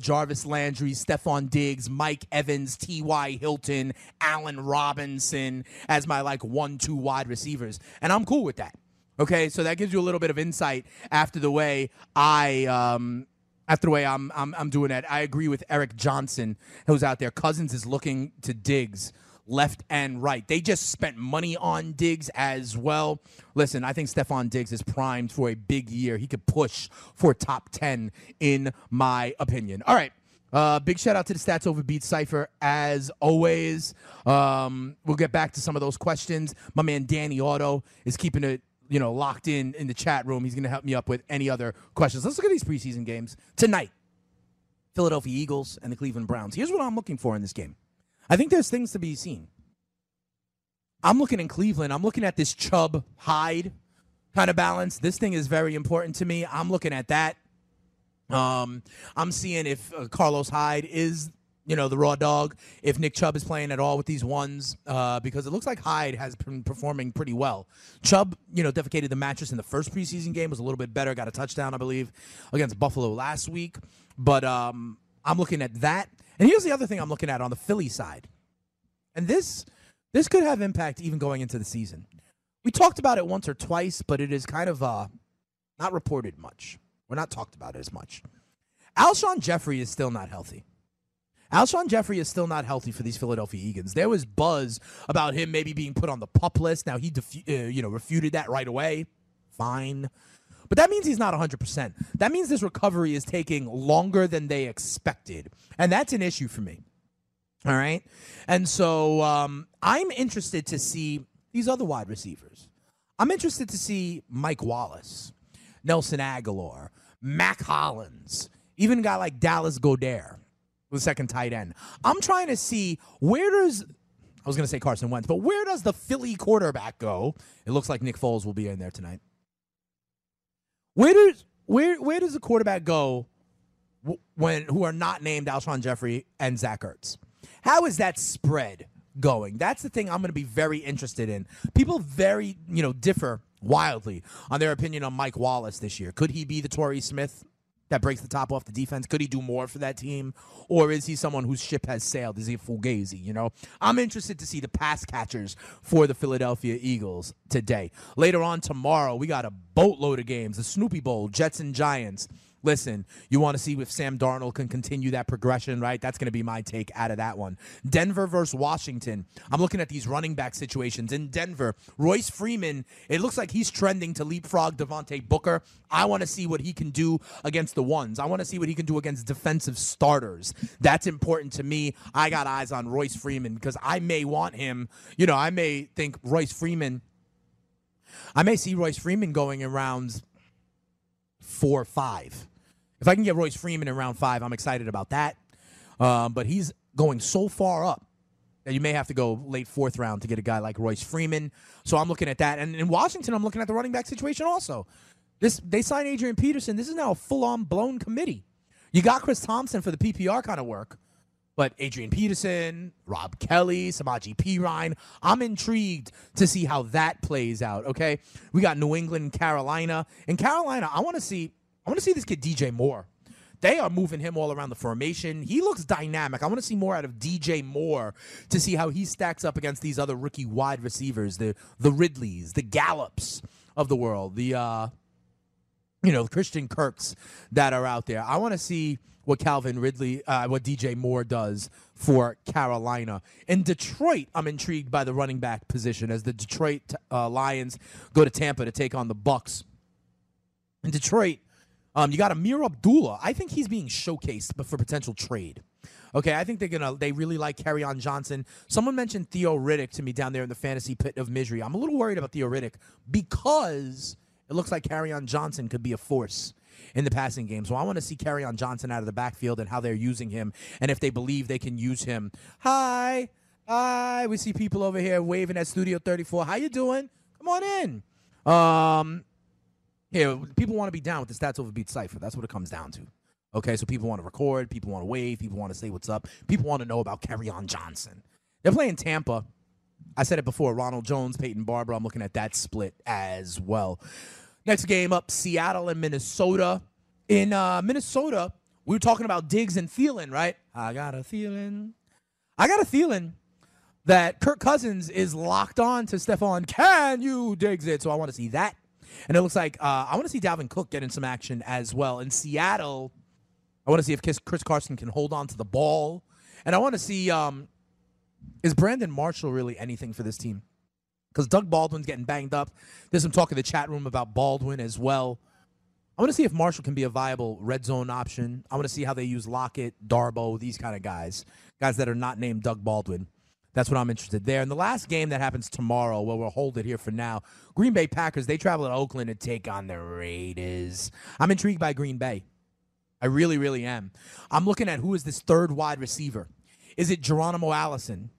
Jarvis Landry, Stephon Diggs, Mike Evans, T.Y. Hilton, Allen Robinson as my, 1-2 wide receivers, and I'm cool with that, okay? So that gives you a little bit of insight after the way I'm doing that. I agree with Eric Johnson, who's out there. Cousins is looking to Diggs left and right. They just spent money on Diggs as well. Listen, I think Stephon Diggs is primed for a big year. He could push for top 10, in my opinion. All right. Big shout-out to the Stats Overbeat Cipher, as always. We'll get back to some of those questions. My man Danny Otto is keeping it locked in the chat room. He's going to help me up with any other questions. Let's look at these preseason games. Tonight, Philadelphia Eagles and the Cleveland Browns. Here's what I'm looking for in this game. I think there's things to be seen. I'm looking in Cleveland. I'm looking at this Chubb-Hyde kind of balance. This thing is very important to me. I'm looking at that. I'm seeing if Carlos Hyde is the raw dog, if Nick Chubb is playing at all with these ones, because it looks like Hyde has been performing pretty well. Chubb, defecated the mattress in the first preseason game, was a little bit better, got a touchdown, I believe, against Buffalo last week. But I'm looking at that. And here's the other thing I'm looking at on the Philly side. And this could have impact even going into the season. We talked about it once or twice, but it is kind of not reported much. We're not talked about it as much. Alshon Jeffrey is still not healthy. Alshon Jeffrey is still not healthy for these Philadelphia Eagles. There was buzz about him maybe being put on the PUP list. Now, he refuted that right away. Fine. But that means he's not 100%. That means this recovery is taking longer than they expected. And that's an issue for me. All right? And so I'm interested to see these other wide receivers. I'm interested to see Mike Wallace, Nelson Aguilar, Mac Hollins, even a guy like Dallas Goedert, the second tight end. I'm trying to see where does the Philly quarterback go? It looks like Nick Foles will be in there tonight. Where does the quarterback go who are not named Alshon Jeffrey and Zach Ertz? How is that spread going? That's the thing I'm going to be very interested in. People differ wildly on their opinion on Mike Wallace this year. Could he be the Torrey Smith that breaks the top off the defense? Could he do more for that team? Or is he someone whose ship has sailed? Is he a Fugazi, I'm interested to see the pass catchers for the Philadelphia Eagles today. Later on tomorrow, we got a boatload of games. The Snoopy Bowl, Jets and Giants. Listen, you want to see if Sam Darnold can continue that progression, right? That's going to be my take out of that one. Denver versus Washington. I'm looking at these running back situations. In Denver, Royce Freeman, it looks like he's trending to leapfrog Devontae Booker. I want to see what he can do against the ones. I want to see what he can do against defensive starters. That's important to me. I got eyes on Royce Freeman because I may want him. I may think Royce Freeman I may see Royce Freeman going in rounds 4 or 5. If I can get Royce Freeman in round 5, I'm excited about that. But he's going so far up that you may have to go late 4th round to get a guy like Royce Freeman. So I'm looking at that. And in Washington, I'm looking at the running back situation also. They signed Adrian Peterson. This is now a full-on blown committee. You got Chris Thompson for the PPR kind of work. But Adrian Peterson, Rob Kelly, Samaji Perine, I'm intrigued to see how that plays out, okay? We got New England, Carolina. In Carolina, I want to see this kid DJ Moore. They are moving him all around the formation. He looks dynamic. I want to see more out of DJ Moore to see how he stacks up against these other rookie wide receivers, the Ridleys, the Gallups of the world, the Christian Kirks that are out there. I want to see what DJ Moore does for Carolina. In Detroit, I'm intrigued by the running back position as the Detroit Lions go to Tampa to take on the Bucks. In Detroit, you got Amir Abdullah. I think he's being showcased, but for potential trade. Okay, I think they really like Kerryon Johnson. Someone mentioned Theo Riddick to me down there in the fantasy pit of misery. I'm a little worried about Theo Riddick because it looks like Kerryon Johnson could be a force in the passing game. So I want to see Kerryon Johnson out of the backfield and how they're using him and if they believe they can use him. Hi. We see people over here waving at Studio 34. How you doing? Come on in. Yeah, people want to be down with the Stats Overbeat Cipher. That's what it comes down to. Okay, so people want to record. People want to wave. People want to say what's up. People want to know about Kerryon Johnson. They're playing Tampa. I said it before. Ronald Jones, Peyton Barber. I'm looking at that split as well. Next game up, Seattle and Minnesota. In Minnesota, we were talking about Diggs and Thielen, right? I got a feeling that Kirk Cousins is locked on to Stephon. Can you Diggs it? So I want to see that. And it looks like I want to see Dalvin Cook get in some action as well. In Seattle, I want to see if Chris Carson can hold on to the ball. And I want to see, is Brandon Marshall really anything for this team? Because Doug Baldwin's getting banged up. There's some talk in the chat room about Baldwin as well. I want to see if Marshall can be a viable red zone option. I want to see how they use Lockett, Darbo, these kind of guys. Guys that are not named Doug Baldwin. That's what I'm interested there. And the last game that happens tomorrow, well, we'll hold it here for now. Green Bay Packers, they travel to Oakland to take on the Raiders. I'm intrigued by Green Bay. I really, really am. I'm looking at who is this third wide receiver. Is it Geronimo Allison?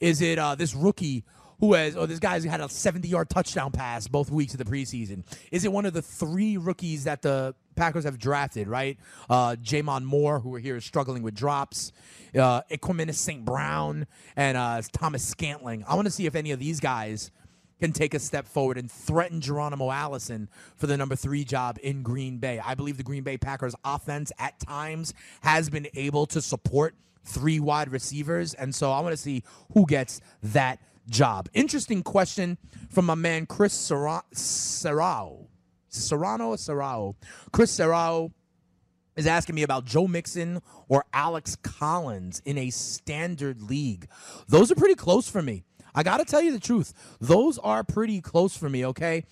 Is it this rookie this guy's had a 70-yard touchdown pass both weeks of the preseason? Is it one of the 3 rookies that the Packers have drafted, right? Jamon Moore, who here is struggling with drops, Equanimeous St. Brown, and Thomas Scantling. I want to see if any of these guys can take a step forward and threaten Geronimo Allison for the number 3 job in Green Bay. I believe the Green Bay Packers offense at times has been able to support 3 wide receivers, and so I want to see who gets that job. Interesting question from my man Chris Serrao. Chris Serrao is asking me about Joe Mixon or Alex Collins in a standard league. Those are pretty close for me. I got to tell you the truth. Those are pretty close for me, okay?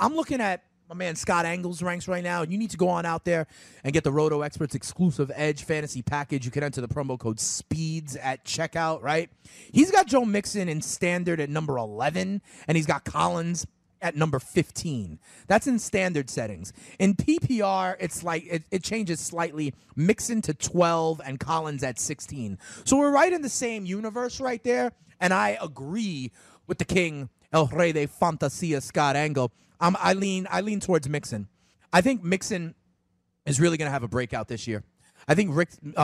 I'm looking at my man Scott Engel's ranks right now, and you need to go on out there and get the Roto Experts exclusive Edge fantasy package. You can enter the promo code SPEEDS at checkout, right? He's got Joe Mixon in standard at number 11, and he's got Collins at number 15. That's in standard settings. In PPR, it's like it changes slightly. Mixon to 12 and Collins at 16. So we're right in the same universe right there, and I agree with the king, El Rey de Fantasia, Scott Engel. I lean towards Mixon. I think Mixon is really going to have a breakout this year. I think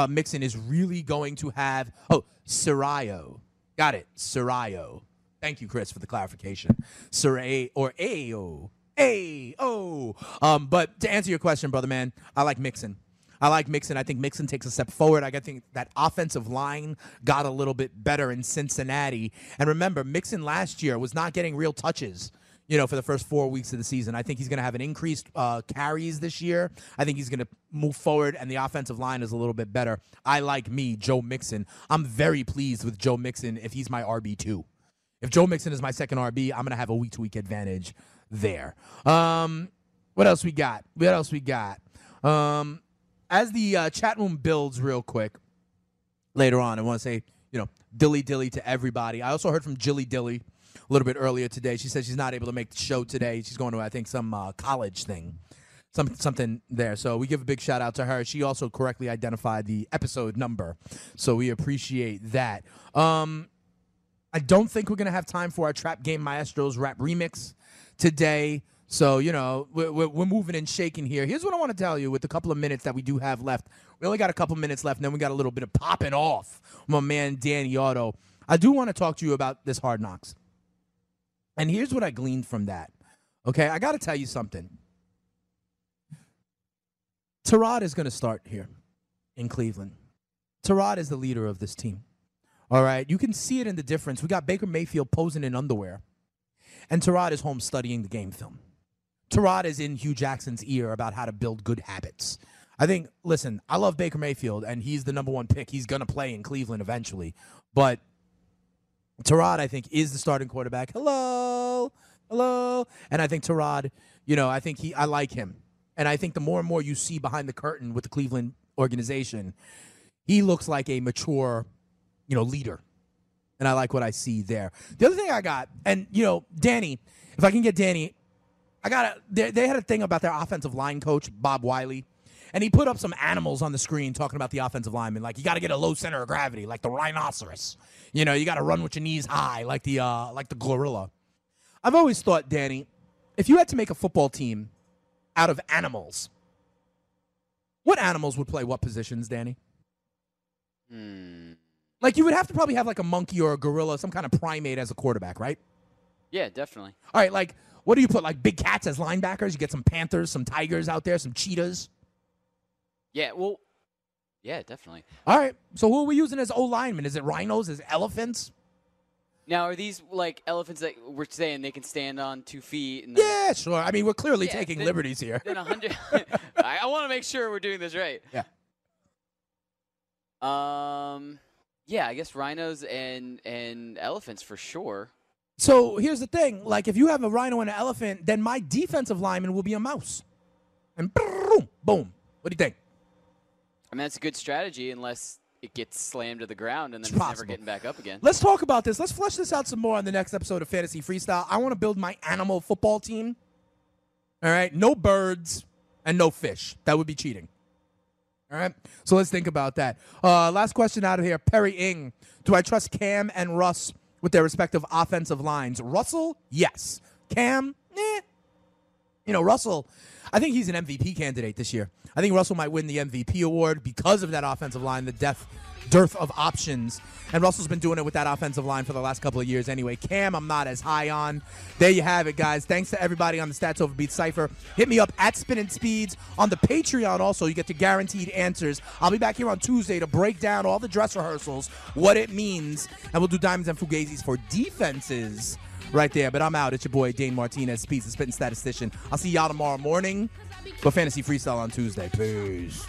Mixon is really going to have... Oh, Serrao. Got it. Serrao. Thank you, Chris, for the clarification. Serrao or Ayo. Ayo. But to answer your question, brother man, I like Mixon. I think Mixon takes a step forward. I think that offensive line got a little bit better in Cincinnati. And remember, Mixon last year was not getting real touches. For the first 4 weeks of the season. I think he's going to have an increased carries this year. I think he's going to move forward, and the offensive line is a little bit better. I like Joe Mixon. I'm very pleased with Joe Mixon if he's my RB2. If Joe Mixon is my second RB, I'm going to have a week-to-week advantage there. What else we got? As the chat room builds real quick later on, I want to say, Dilly Dilly to everybody. I also heard from Jilly Dilly. a little bit earlier today. She said she's not able to make the show today. She's going to, I think, some college thing, something there. So we give a big shout out to her. She also correctly identified the episode number, so we appreciate that. I don't think we're going to have time for our Trap Game Maestros rap remix today. So, you know, we're moving and shaking here. Here's what I want to tell you with the couple of minutes that we do have left. We only got a couple minutes left, and then we got a little bit of popping off. My man, Danny Otto. I do want to talk to you about this Hard Knocks. And here's what I gleaned from that. Okay, I got to tell you something. Tyrod is going to start here in Cleveland. Tyrod is the leader of this team. All right, you can see it in the difference. We got Baker Mayfield posing in underwear, and Tyrod is home studying the game film. Tyrod is in Hugh Jackson's ear about how to build good habits. I think, listen, I love Baker Mayfield, and he's the number one pick. He's going to play in Cleveland eventually. But Tyrod, I think, is the starting quarterback. Hello. And I think Tyrod, you know, I think I like him. And I think the more and more you see behind the curtain with the Cleveland organization, he looks like a mature, you know, leader. And I like what I see there. The other thing I got, and, you know, Danny, if I can get Danny, I got they had a thing about their offensive line coach, Bob Wiley. And he put up some animals on the screen talking about the offensive lineman. Like, you got to get a low center of gravity, like the rhinoceros. You know, you got to run with your knees high, like the gorilla. I've always thought, Danny, if you had to make a football team out of animals, what animals would play what positions, Danny? Like, you would have to probably have, like, a monkey or a gorilla, some kind of primate as a quarterback, right? Yeah, definitely. All right, like, what do you put, like, big cats as linebackers? You get some panthers, some tigers out there, some cheetahs. Yeah, well, yeah, definitely. All right, so who are we using as O-linemen? Is it rhinos? Is it elephants? Now, are these, like, elephants that we're saying they can stand on 2 feet? And yeah, sure. I mean, we're clearly taking liberties here. Then 100 I want to make sure we're doing this right. Yeah. Yeah, I guess rhinos and elephants for sure. So here's the thing. Like, if you have a rhino and an elephant, then my defensive lineman will be a mouse. And boom. What do you think? I mean, that's a good strategy unless it gets slammed to the ground and then it's never getting back up again. Let's talk about this. Let's flesh this out some more on the next episode of Fantasy Freestyle. I want to build my animal football team. All right? No birds and no fish. That would be cheating. All right? So let's think about that. Last question out of here. Perry Ng. Do I trust Cam and Russ with their respective offensive lines? Russell, yes. Cam, eh. You know, Russell, I think he's an MVP candidate this year. I think Russell might win the MVP award because of that offensive line, the dearth of options. And Russell's been doing it with that offensive line for the last couple of years anyway. Cam, I'm not as high on. There you have it, guys. Thanks to everybody on the Stats Overbeat Cipher. Hit me up at Spinning Speeds. On the Patreon also, you get the guaranteed answers. I'll be back here on Tuesday to break down all the dress rehearsals, what it means, and we'll do Diamonds and Fugazis for defenses right there. But I'm out. It's your boy, Dane Martinez, Speeds, the Spitting Statistician. I'll see y'all tomorrow morning for Fantasy Freestyle on Tuesday. Peace.